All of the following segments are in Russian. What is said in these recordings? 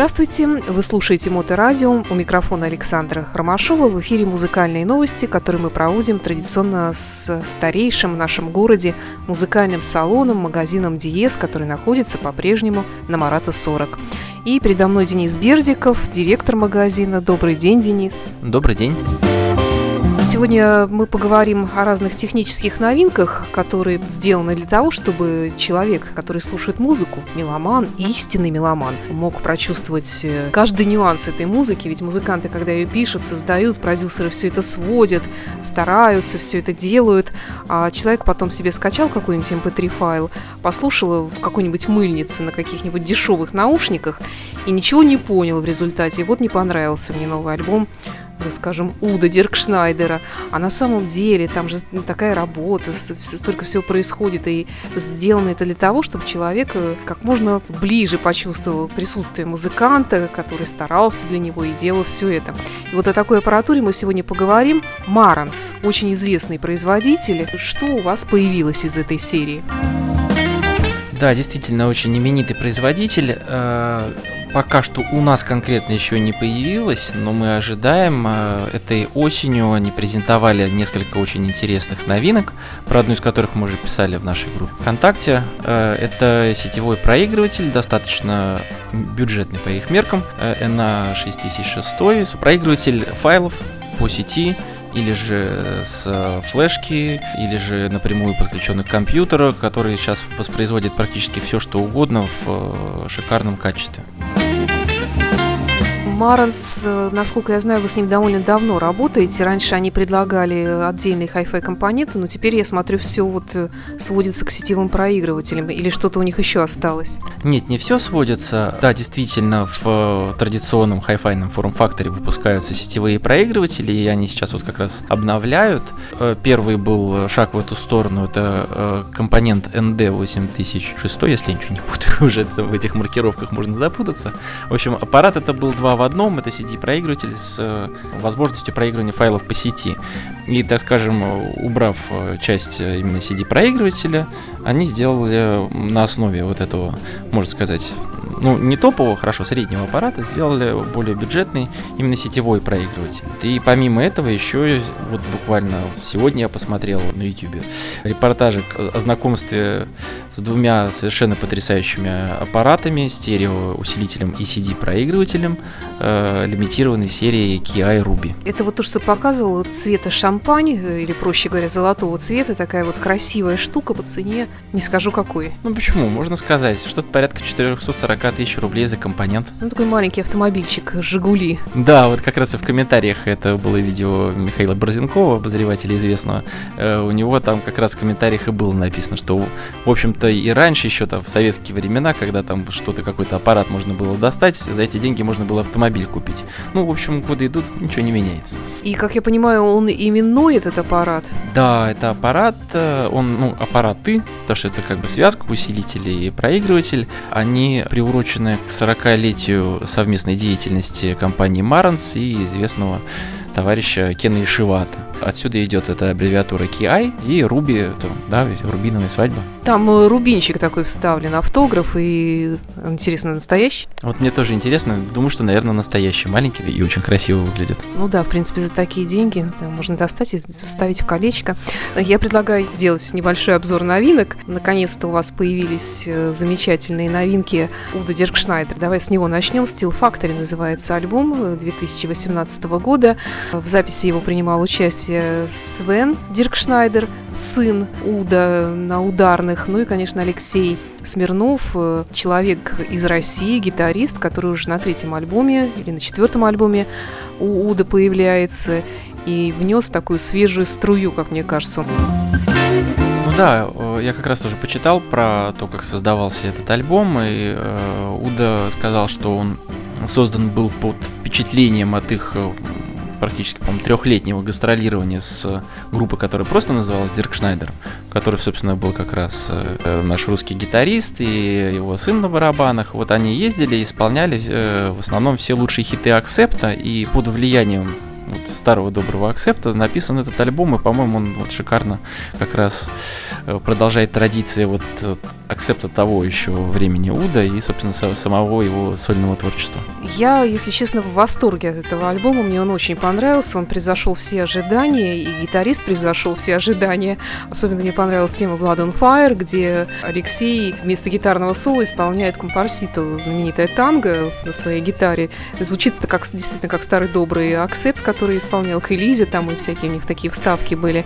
Здравствуйте, вы слушаете Моторадио, у микрофона Александра Хромашова, в эфире музыкальные новости, которые мы проводим традиционно с старейшим в нашем городе музыкальным салоном, магазином «Диез», который находится по-прежнему на Марата 40. И передо мной Денис Бердиков, директор магазина. Добрый день, Денис. Добрый день. Сегодня мы поговорим о разных технических новинках, которые сделаны для того, чтобы человек, который слушает музыку, меломан, истинный меломан, мог прочувствовать каждый нюанс этой музыки. Ведь музыканты, когда ее пишут, создают, продюсеры все это сводят, стараются, все это делают. А человек потом себе скачал какой-нибудь mp3 файл, послушал в какой-нибудь мыльнице на каких-нибудь дешевых наушниках и ничего не понял в результате. И вот не понравился мне новый альбом, скажем, Удо Диркшнайдера, а на самом деле там же такая работа, столько всего происходит, и сделано это для того, чтобы человек как можно ближе почувствовал присутствие музыканта, который старался для него и делал все это. И вот о такой аппаратуре мы сегодня поговорим. Marantz, очень известный производитель. Что у вас появилось из этой серии? Да, действительно, очень именитый производитель. Пока что у нас конкретно еще не появилось, но мы ожидаем. Этой осенью они презентовали несколько очень интересных новинок, про одну из которых мы уже писали в нашей группе ВКонтакте. Это сетевой проигрыватель, достаточно бюджетный по их меркам, NA66, проигрыватель файлов по сети, или же с флешки, или же напрямую подключенный к компьютеру, который сейчас воспроизводит практически все, что угодно в шикарном качестве. Marantz, насколько я знаю, вы с ним довольно давно работаете. Раньше они предлагали отдельные хай-фай компоненты, но теперь, я смотрю, все вот сводится к сетевым проигрывателям. Или что-то у них еще осталось? Нет, не все сводится. Да, действительно, в традиционном хай-файном форм-факторе выпускаются сетевые проигрыватели, и они сейчас вот как раз обновляют. Первый был шаг в эту сторону, это компонент ND8006, если я ничего не путаю, уже в этих маркировках можно запутаться. В общем, аппарат это был 2 в одном, это CD-проигрыватель с возможностью проигрывания файлов по сети. И, так скажем, убрав часть именно CD-проигрывателя, они сделали на основе вот этого, можно сказать, ну, не топового, хорошо, среднего аппарата, сделали более бюджетный именно сетевой проигрыватель. И помимо этого еще, вот буквально сегодня я посмотрел на YouTube репортажик о знакомстве с двумя совершенно потрясающими аппаратами, стереоусилителем и CD-проигрывателем, лимитированной серии Kia Ruby. Это вот то, что показывало цвета шампань, или, проще говоря, золотого цвета, такая вот красивая штука по цене, не скажу какой. Ну почему, можно сказать, что-то порядка 440 тысяч рублей за компонент. Ну такой маленький автомобильчик, Жигули. Да, вот как раз и в комментариях это было видео Михаила Борзенкова, обозревателя известного, у него там как раз в комментариях и было написано, что, в общем-то, и раньше, еще там в советские времена, когда там что-то, какой-то аппарат можно было достать, за эти деньги можно было автомобиль купить. Ну, в общем, годы идут, ничего не меняется. И, как я понимаю, он именной этот аппарат? Да, это аппарат, аппараты, потому что это как бы связка, усилитель и проигрыватель, они приурочены к 40-летию совместной деятельности компании Marantz и известного товарища Кена Ишивата. Отсюда идет эта аббревиатура KI и Ruby, да, рубиновая свадьба. Там рубинчик такой вставлен, автограф, и, интересно, настоящий? Вот мне тоже интересно, думаю, что, наверное, настоящий, маленький и очень красиво выглядит. Ну да, в принципе, за такие деньги можно достать и вставить в колечко. Я предлагаю сделать небольшой обзор новинок. Наконец-то у вас появились замечательные новинки Удо Диркшнайдера. Давай с него начнем. Steel Factory называется альбом 2018 года. В записи его принимал участие Свен Диркшнайдер, сын Удо, на ударных, ну и, конечно, Алексей Смирнов, человек из России, гитарист, который уже на 3-м альбоме или на 4-м альбоме у Удо появляется и внес такую свежую струю, как мне кажется. Да, я как раз тоже почитал про то, как создавался этот альбом, и Удо сказал, что он создан был под впечатлением от их практически, по-моему, 3-летнего гастролирования с группой, которая просто называлась Диркшнайдер, который, собственно, был как раз наш русский гитарист и его сын на барабанах. Вот они ездили и исполняли в основном все лучшие хиты Акцепта, и под влиянием вот, старого доброго Акцепта написан этот альбом, и, по-моему, он вот шикарно как раз продолжает традиции вот Акцепта того еще времени Уда и, собственно, самого его сольного творчества. Я, если честно, в восторге от этого альбома, мне он очень понравился, он превзошел все ожидания, и гитарист превзошел все ожидания. Особенно мне понравилась тема Blood on Fire, где Алексей вместо гитарного соло исполняет компарситу, знаменитое танго на своей гитаре. Звучит это как, действительно как старый добрый Акцепт, который исполнял Кэлизу, там и всякие у них такие вставки были.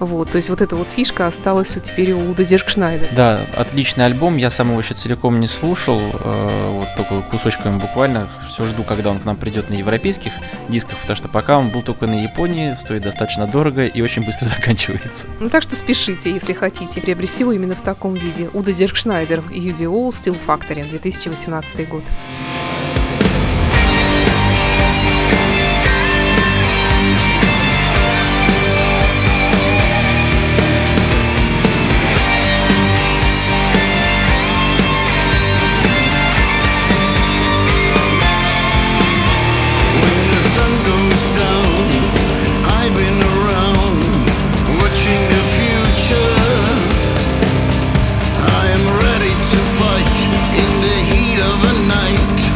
Вот, то есть вот эта вот фишка осталась все теперь у Удо Диркшнайдера. Да, отличный альбом, я сам его еще целиком не слушал, вот только кусочками буквально, все жду, когда он к нам придет на европейских дисках, потому что пока он был только на Японии, стоит достаточно дорого и очень быстро заканчивается. Ну так что спешите, если хотите приобрести его именно в таком виде. Удо Диркшнайдер, U.D.O., Steel Factory, 2018 год. I'm ready to fight in the heat of the night.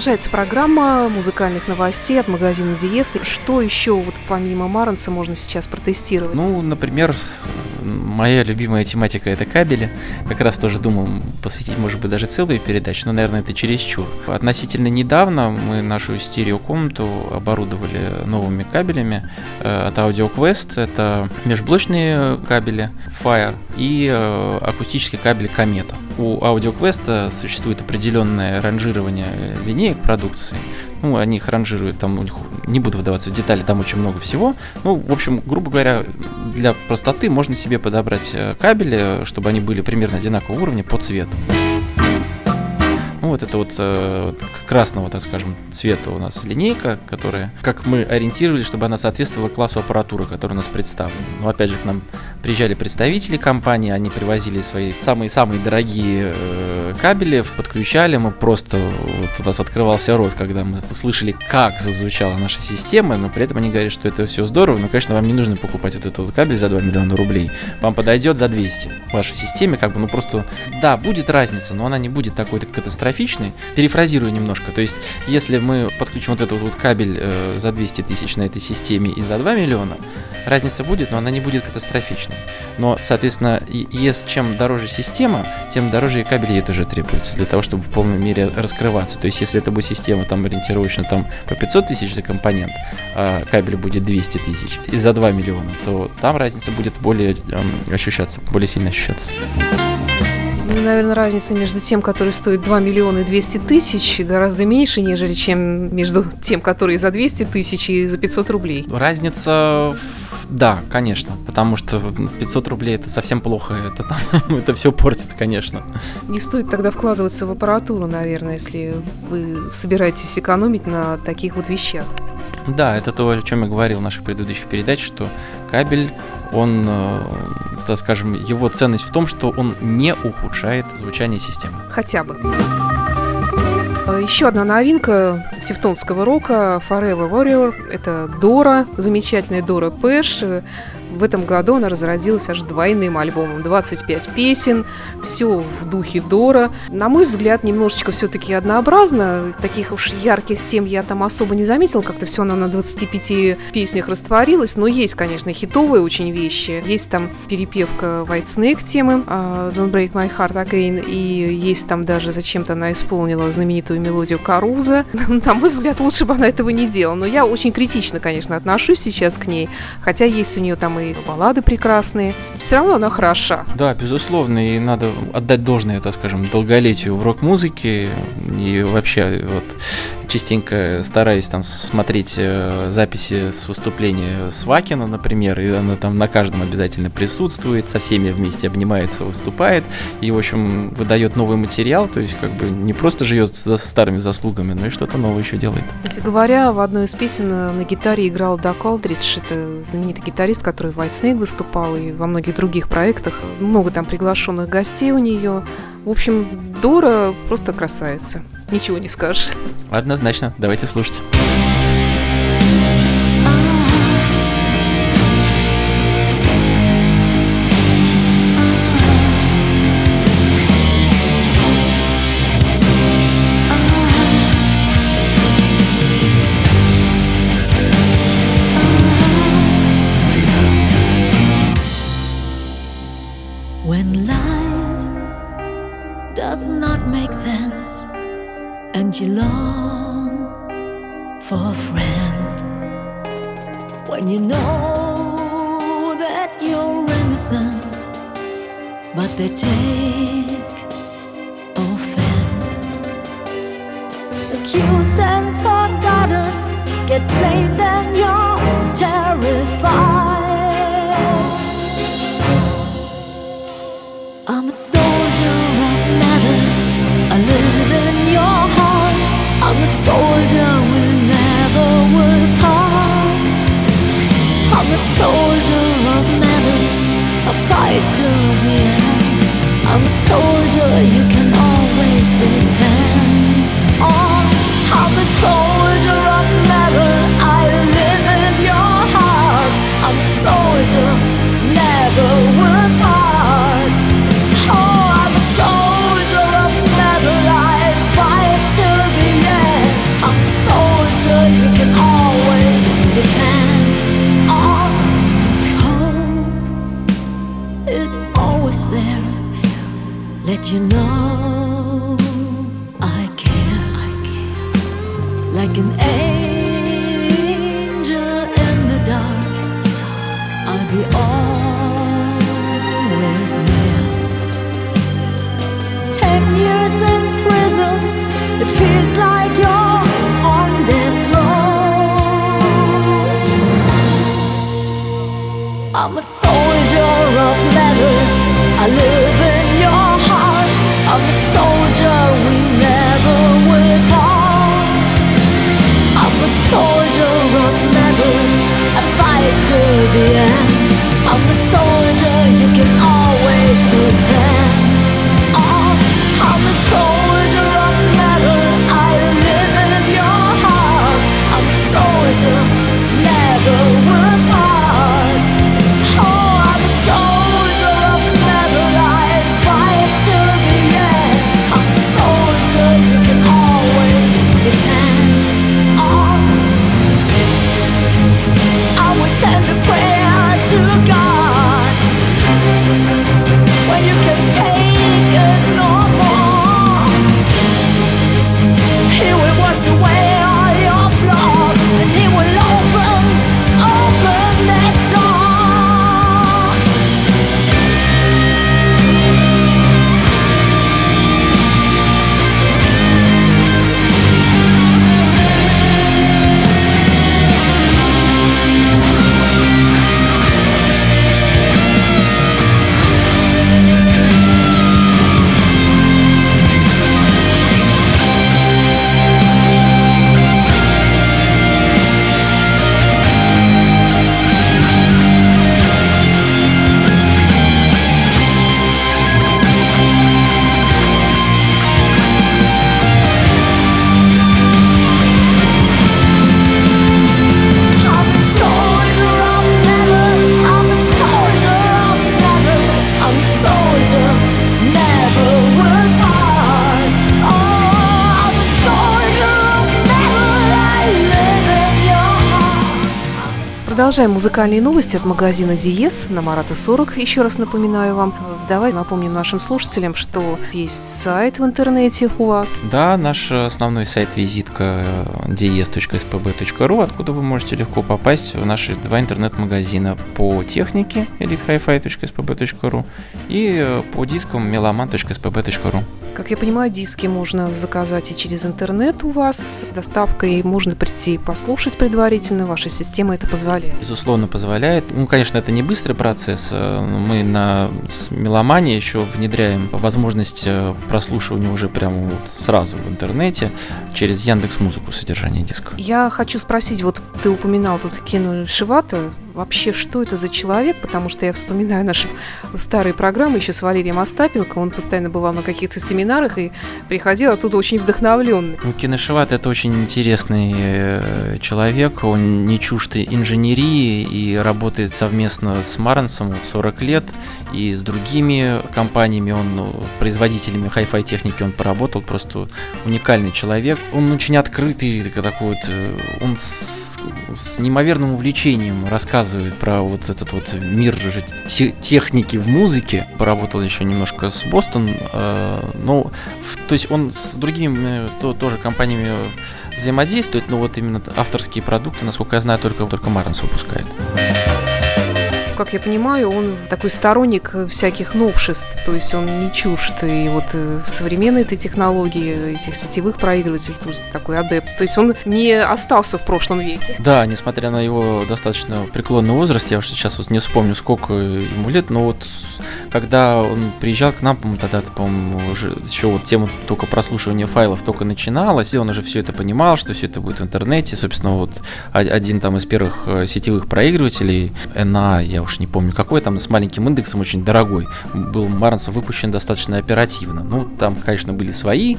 Продолжается программа музыкальных новостей от магазина Диез. Что еще вот помимо Марантса можно сейчас протестировать? Ну, например, моя любимая тематика — это кабели. Как раз тоже думал посвятить, может быть, даже целую передачу, но, наверное, это чересчур. Относительно недавно мы нашу стереокомнату оборудовали новыми кабелями от AudioQuest. Это межблочные кабели Fire и акустический кабель Комета. У AudioQuest существует определенное ранжирование линеек продукции. Ну, они их ранжируют, там, не буду вдаваться в детали, там очень много всего. Ну, в общем, грубо говоря, для простоты можно себе подобрать кабели, чтобы они были примерно одинакового уровня по цвету. Ну, вот это вот красного, так скажем, цвета у нас линейка, которая, как мы ориентировали, чтобы она соответствовала классу аппаратуры, которая у нас представлена. Но опять же, к нам приезжали представители компании, они привозили свои самые-самые дорогие кабели, подключали, мы просто, вот у нас открывался рот, когда мы слышали, как зазвучала наша система, но при этом они говорят, что это все здорово, но, конечно, вам не нужно покупать вот этот вот кабель за 2 миллиона рублей, вам подойдет за 200 в вашей системе, как бы, ну просто, да, будет разница, но она не будет такой катастрофической. Перефразирую немножко, то есть если мы подключим вот этот вот кабель за 200 тысяч на этой системе и за 2 миллиона, разница будет, но она не будет катастрофичной. Но, соответственно, чем дороже система, тем дороже и кабель ей тоже требуется для того, чтобы в полной мере раскрываться. То есть если это будет система там ориентировочно там, по 500 тысяч за компонент, а кабель будет 200 тысяч и за 2 миллиона, то там разница будет более ощущаться, более сильно ощущаться. Ну, наверное, разница между тем, который стоит 2 миллиона и 200 тысяч, гораздо меньше, нежели чем между тем, который за 200 тысяч и за 500 рублей. Разница... Да, конечно, потому что 500 рублей это совсем плохо, это все портит, конечно. Не стоит тогда вкладываться в аппаратуру, наверное, если вы собираетесь экономить на таких вот вещах. Да, это то, о чем я говорил в наших предыдущих передачах, что кабель, он... так скажем, его ценность в том, что он не ухудшает звучание системы. Хотя бы. Еще одна новинка тевтонского рока Forever Warrior. Это Дора, замечательная Дора Пеш. В этом году она разродилась аж двойным альбомом. 25 песен, все в духе Дора. На мой взгляд, немножечко все-таки однообразно. Таких уж ярких тем я там особо не заметила. Как-то все оно на 25 песнях растворилось. Но есть, конечно, хитовые очень вещи. Есть там перепевка Whitesnake темы Don't Break My Heart Again. И есть там даже зачем-то она исполнила знаменитую мелодию Caruso. На мой взгляд, лучше бы она этого не делала. Но я очень критично, конечно, отношусь сейчас к ней. Хотя есть у нее там и баллады прекрасные. Все равно она хороша. Да, безусловно, и надо отдать должное, так скажем, долголетию в рок-музыке. И вообще, вот, частенько стараюсь там смотреть записи с выступления Свакина, например, и она там на каждом обязательно присутствует, со всеми вместе обнимается, выступает, и, в общем, выдает новый материал, то есть, как бы, не просто живет за старыми заслугами, но и что-то новое еще делает. Кстати говоря, в одной из песен на гитаре играл Дак Алдридж, это знаменитый гитарист, который в Whitesnake выступал и во многих других проектах. Много там приглашенных гостей у нее. В общем, Дора просто красавица. Ничего не скажешь. Однозначно. Давайте слушать. You long for a friend when you know that you're innocent, but they take offense. Accused and forgotten, get blamed and you're terrified. I'm a soldier of metal, I live in your heart. I'm a soldier, we never will part. I'm a soldier of metal, a fight to the end. I'm a soldier you can always depend on. I'm a soldier of metal, I live in your heart. I'm a soldier, never will part. Oh, I'm a soldier of metal, I fight to the end. Продолжаем музыкальные новости от магазина Диез на Марата 40. Еще раз напоминаю вам. Давай напомним нашим слушателям, что есть сайт в интернете у вас. Да, наш основной сайт визитка diez.spb.ru, откуда вы можете легко попасть в наши два интернет-магазина по технике Элит-хайфай.спб.ру и по дискам Меломан.спб.ру. Как я понимаю, диски можно заказать и через интернет у вас с доставкой, можно прийти и послушать предварительно. Ваша система это позволяет. Безусловно, позволяет. Ну, конечно, это не быстрый процесс. Мы на Меломане еще внедряем возможность прослушивания уже прямо вот сразу в интернете через Яндекс.Музыку содержание диска. Я хочу спросить, вот ты упоминал тут Кену Ишивата. Вообще, что это за человек? Потому что я вспоминаю наши старые программы еще с Валерием Остапенко. Он постоянно бывал на каких-то семинарах и приходил оттуда очень вдохновленный. Ну, Кена Ишивата – это очень интересный человек. Он не чужд инженерии и работает совместно с Марантсом 40 лет. И с другими компаниями, он производителями хай-фай техники он поработал. Просто уникальный человек. Он очень открытый, такой вот, он с неимоверным увлечением рассказывает про вот этот вот мир техники в музыке. Поработал еще немножко с Бостон, но то есть он с другими тоже компаниями взаимодействует, но вот именно авторские продукты, насколько я знаю, только Marantz выпускает. Как я понимаю, он такой сторонник всяких новшеств, то есть он не чужд и вот в современной этой технологии, этих сетевых проигрывателей, тоже такой адепт, то есть он не остался в прошлом веке. Да, несмотря на его достаточно преклонный возраст, я уже сейчас вот не вспомню, сколько ему лет, но вот когда он приезжал к нам, по-моему, уже еще вот тема только прослушивания файлов только начиналась, и он уже все это понимал, что все это будет в интернете, собственно, вот один там из первых сетевых проигрывателей, NA, я уж не помню какой, там с маленьким индексом, очень дорогой, был Marantz выпущен достаточно оперативно. Ну, там, конечно, были свои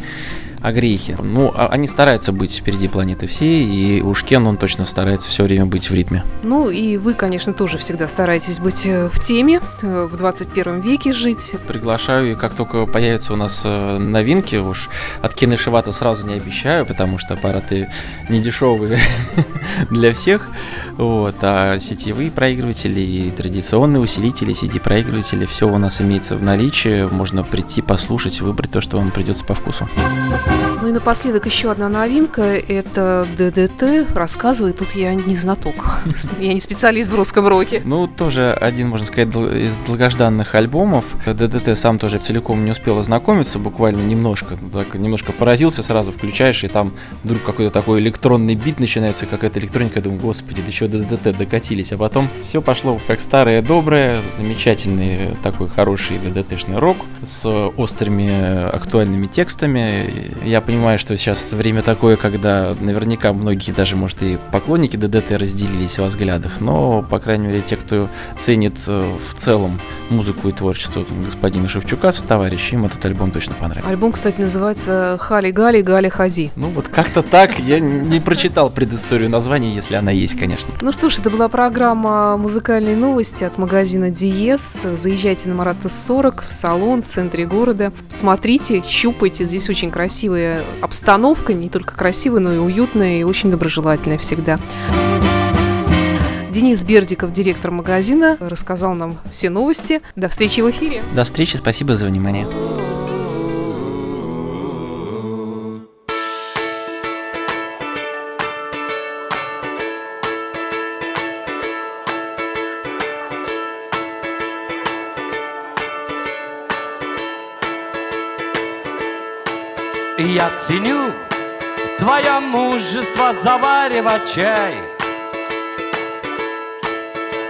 огрехи. Ну, они стараются быть впереди планеты всей, и уж Кен, он точно старается все время быть в ритме. Ну, и вы, конечно, тоже всегда стараетесь быть в теме, в 21 веке жить. Приглашаю, и как только появятся у нас новинки, уж от Кена Ишивата сразу не обещаю, потому что аппараты не дешевые для всех, вот, а сетевые проигрыватели и традиционные усилители, CD-проигрыватели, все у нас имеется в наличии, можно прийти, послушать, выбрать то, что вам придется по вкусу. Ну и напоследок еще одна новинка, это ДДТ, рассказываю, тут я не знаток, я не специалист в русском роке. Ну, тоже один, можно сказать, из долгожданных альбомов, ДДТ сам тоже целиком не успел ознакомиться, буквально немножко, так немножко поразился, сразу включаешь, и там вдруг какой-то такой электронный бит начинается, какая-то электроника, я думаю, господи, да что ДДТ, докатились, а потом все пошло как старое доброе, замечательный такой хороший ДДТшный рок с острыми актуальными текстами. Я понимаю, что сейчас время такое, когда наверняка многие, даже, может, и поклонники ДДТ разделились во взглядах, но, по крайней мере, те, кто ценит в целом музыку и творчество господина Шевчука, товарищи, им этот альбом точно понравится. Альбом, кстати, называется «Хали-гали, Гали-ходи». Ну, вот как-то так. Я не прочитал предысторию названия, если она есть, конечно. Ну что ж, это была программа «Музыкальные новости» от магазина «Диез». Заезжайте на Марата 40 в салон в центре города. Смотрите, щупайте. Здесь очень красивая обстановка. Не только красивая, но и уютная, и очень доброжелательная всегда. Денис Бердиков, директор магазина, рассказал нам все новости. До встречи в эфире. До встречи. Спасибо за внимание. Я ценю твое мужество заваривать чай,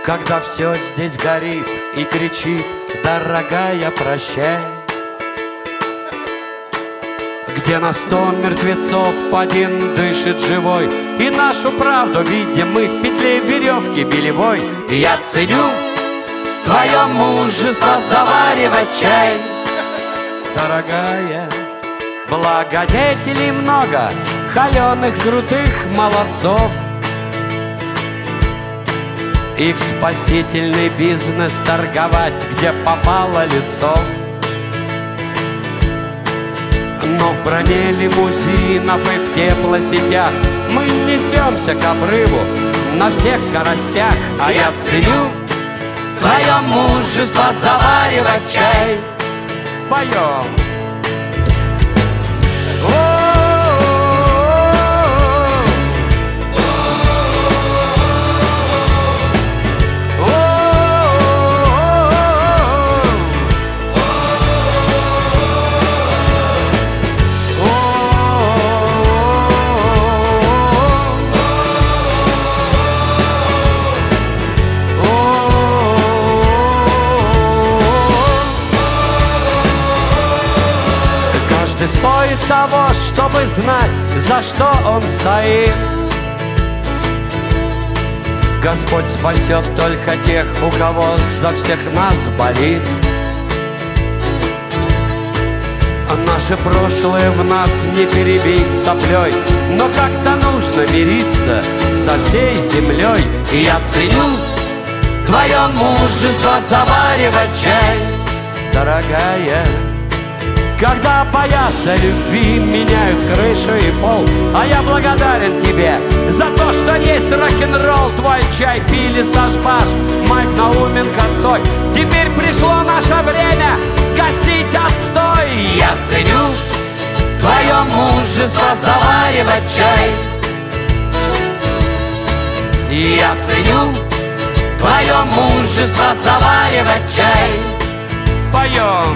когда все здесь горит и кричит: дорогая, прощай. Где на 100 мертвецов один дышит живой, и нашу правду видим мы в петле веревки белевой. Я ценю твое мужество заваривать чай, дорогая. Благодетелей много, холеных, крутых молодцов. Их спасительный бизнес — торговать, где попало лицо. Но в броне лимузинов и в теплосетях мы несемся к обрыву на всех скоростях. А я ценю твое мужество заваривать чай. Поем. Стоит того, чтобы знать, за что он стоит. Господь спасет только тех, у кого за всех нас болит. Наше прошлое в нас не перебить соплей, но как-то нужно мириться со всей землей. И я ценю твое мужество заваривать чай, дорогая. Когда боятся любви, меняют крышу и пол. А я благодарен тебе за то, что есть рок-н-ролл. Твой чай пили Сашбаш, Майк Наумен, Концой. Теперь пришло наше время гасить отстой. Я ценю твое мужество заваривать чай. Я ценю твое мужество заваривать чай. Поем.